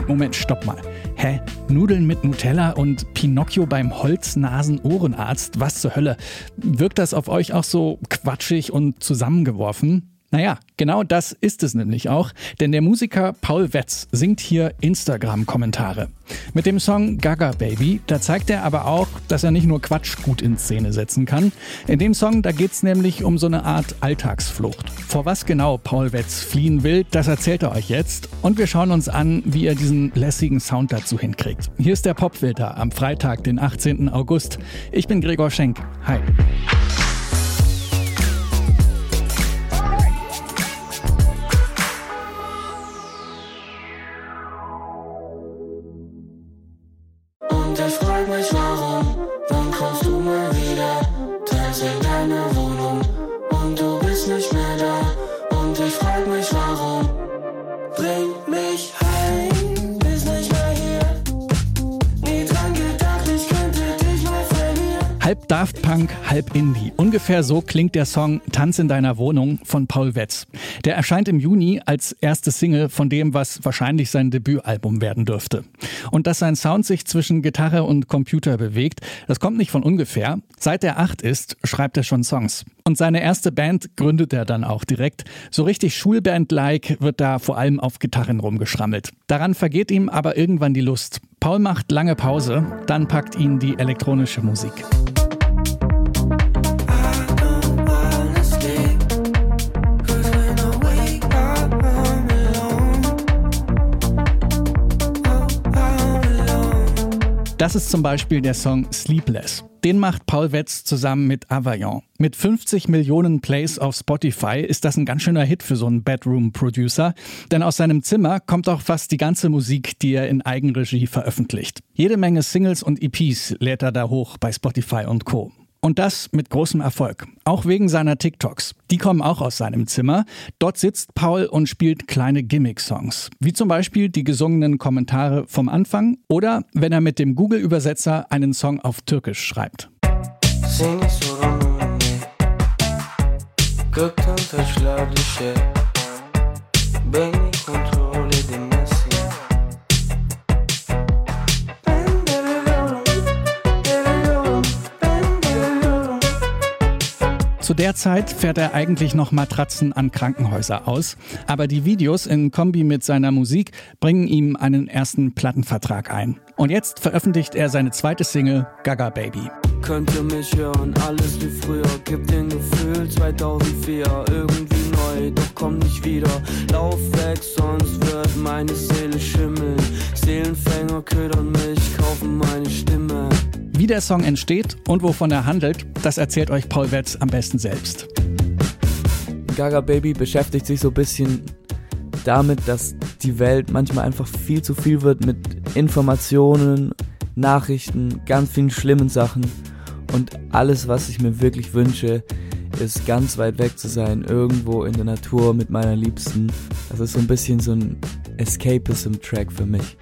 Moment, stopp mal. Hä? Nudeln mit Nutella und Pinocchio beim Holznasen-Ohrenarzt? Was zur Hölle? Wirkt das auf euch auch so quatschig und zusammengeworfen? Naja, genau das ist es nämlich auch, denn der Musiker Paul Wetz singt hier Instagram-Kommentare. Mit dem Song Gaga Baby, da zeigt er aber auch, dass er nicht nur Quatsch gut in Szene setzen kann. In dem Song, da geht's nämlich um so eine Art Alltagsflucht. Vor was genau Paul Wetz fliehen will, das erzählt er euch jetzt. Und wir schauen uns an, wie er diesen lässigen Sound dazu hinkriegt. Hier ist der Popfilter am Freitag, den 18. August. Ich bin Gregor Schenk. Hi. Ich frag mich warum, wann kommst du mal wieder? Teils in deine Wohnung und du bist nicht mehr da. Und ich frag mich warum, bring mich heim, bist nicht mehr hier. Nie dran gedacht, ich könnte dich mal verlieren. Halb Daft Punk, halb Indie. Ungefähr so klingt der Song Tanz in deiner Wohnung von Paul Wetz. Der erscheint im Juni als erste Single von dem, was wahrscheinlich sein Debütalbum werden dürfte. Und dass sein Sound sich zwischen Gitarre und Computer bewegt, das kommt nicht von ungefähr. Seit er 8 ist, schreibt er schon Songs. Und seine erste Band gründet er dann auch direkt. So richtig Schulband-like wird da vor allem auf Gitarren rumgeschrammelt. Daran vergeht ihm aber irgendwann die Lust. Paul macht lange Pause, dann packt ihn die elektronische Musik. Das ist zum Beispiel der Song Sleepless. Den macht Paul Wetz zusammen mit Availlant. Mit 50 Millionen Plays auf Spotify ist das ein ganz schöner Hit für so einen Bedroom-Producer. Denn aus seinem Zimmer kommt auch fast die ganze Musik, die er in Eigenregie veröffentlicht. Jede Menge Singles und EPs lädt er da hoch bei Spotify und Co. Und das mit großem Erfolg. Auch wegen seiner TikToks. Die kommen auch aus seinem Zimmer. Dort sitzt Paul und spielt kleine Gimmick-Songs. Wie zum Beispiel die gesungenen Kommentare vom Anfang oder wenn er mit dem Google-Übersetzer einen Song auf Türkisch schreibt. Zu der Zeit fährt er eigentlich noch Matratzen an Krankenhäuser aus, aber die Videos in Kombi mit seiner Musik bringen ihm einen ersten Plattenvertrag ein. Und jetzt veröffentlicht er seine zweite Single Gaga Baby. Könnt ihr mich hören, alles wie früher, gibt den Gefühl 2004, irgendwie neu, doch komm nicht wieder, lauf weg, sonst wird meine Seele schimmeln, Seelenfänger ködern mich, kaufen meine Stimme. Wie der Song entsteht und wovon er handelt, das erzählt euch Paul Wetz am besten selbst. Gaga Baby beschäftigt sich so ein bisschen damit, dass die Welt manchmal einfach viel zu viel wird mit Informationen, Nachrichten, ganz vielen schlimmen Sachen. Und alles, was ich mir wirklich wünsche, ist ganz weit weg zu sein, irgendwo in der Natur mit meiner Liebsten. Das ist so ein bisschen so ein Escapism-Track für mich.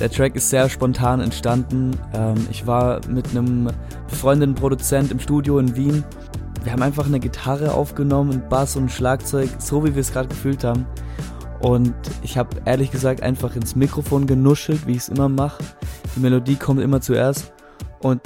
Der Track ist sehr spontan entstanden. Ich war mit einem befreundeten Produzent im Studio in Wien. Wir haben einfach eine Gitarre aufgenommen, einen Bass und ein Schlagzeug, so wie wir es gerade gefühlt haben. Und ich habe ehrlich gesagt einfach ins Mikrofon genuschelt, wie ich es immer mache. Die Melodie kommt immer zuerst. Und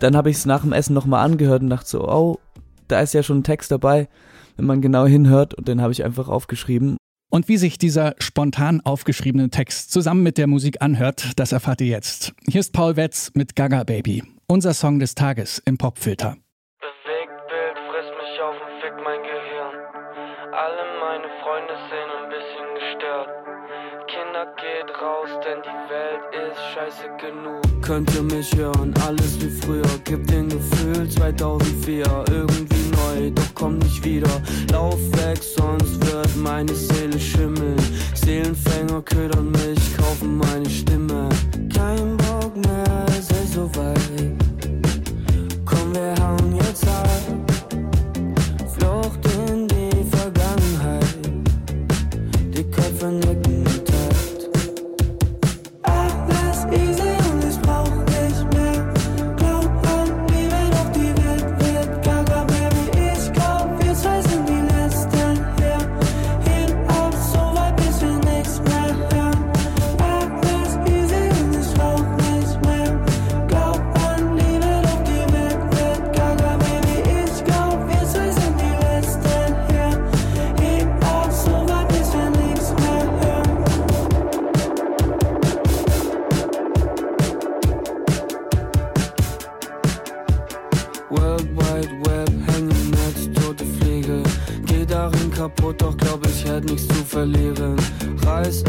dann habe ich es nach dem Essen nochmal angehört und dachte so, oh, da ist ja schon ein Text dabei, wenn man genau hinhört. Und den habe ich einfach aufgeschrieben. Und wie sich dieser spontan aufgeschriebene Text zusammen mit der Musik anhört, das erfahrt ihr jetzt. Hier ist Paul Wetz mit Gaga Baby, unser Song des Tages im Popfilter. Bewegtbild frisst mich auf und fickt mein Gehirn. Alle meine Freunde sind ein bisschen gestört. Kinder, geht raus, denn die Welt ist scheiße genug. Könnt ihr mich hören, alles wie früher, gibt den Gefühl 2004, irgendwie neu, doch komm nicht wieder, lauf weg, sonst wird meine Seele schimmeln, Seelenfänger ködern mich, kaufen meine Stimme, kein Bock mehr, sei so weit, komm wir hauen jetzt ab, Flucht in die Vergangenheit, die Köpfe nicken geteilt,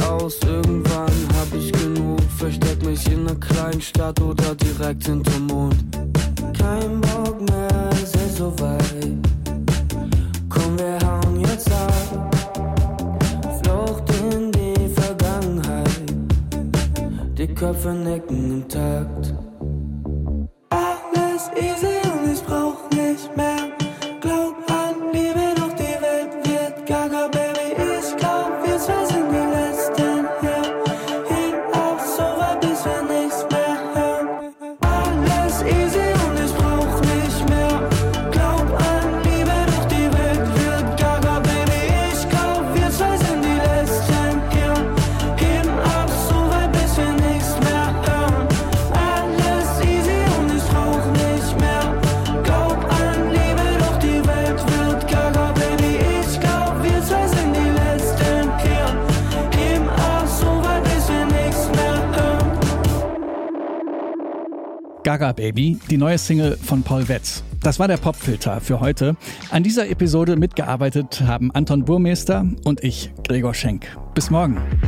aus. Irgendwann hab ich genug, versteck mich in einer kleinen Stadt oder direkt hinterm Mond. Kein Bock mehr, sei so weit. Komm, wir hauen jetzt ab. Flucht in die Vergangenheit. Die Köpfe nicken im Takt. Alles easy und ich brauch nicht mehr. Glaub an Liebe, doch die Welt wird Gaga Baby. Ich glaub, wir zwei sind die Letzten hier. Hin auf, so weit, bis wir nichts mehr hören. Alles easy und ich brauch nicht mehr. Glaub an Liebe, doch die Welt wird Gaga Baby. Ich glaub, wir zwei sind die Letzten hier. Hin auf, so weit, bis wir nichts mehr hören. Alles easy und ich brauch nicht mehr. Glaub an Liebe, doch die Welt wird Gaga Baby. Ich glaub, wir zwei sind die Letzten hier. Geben ab, so weit, bis wir nichts mehr hören. Gaga Baby, die neue Single von Paul Wetz. Das war der Popfilter für heute. An dieser Episode mitgearbeitet haben Anton Burmester und ich, Gregor Schenk. Bis morgen.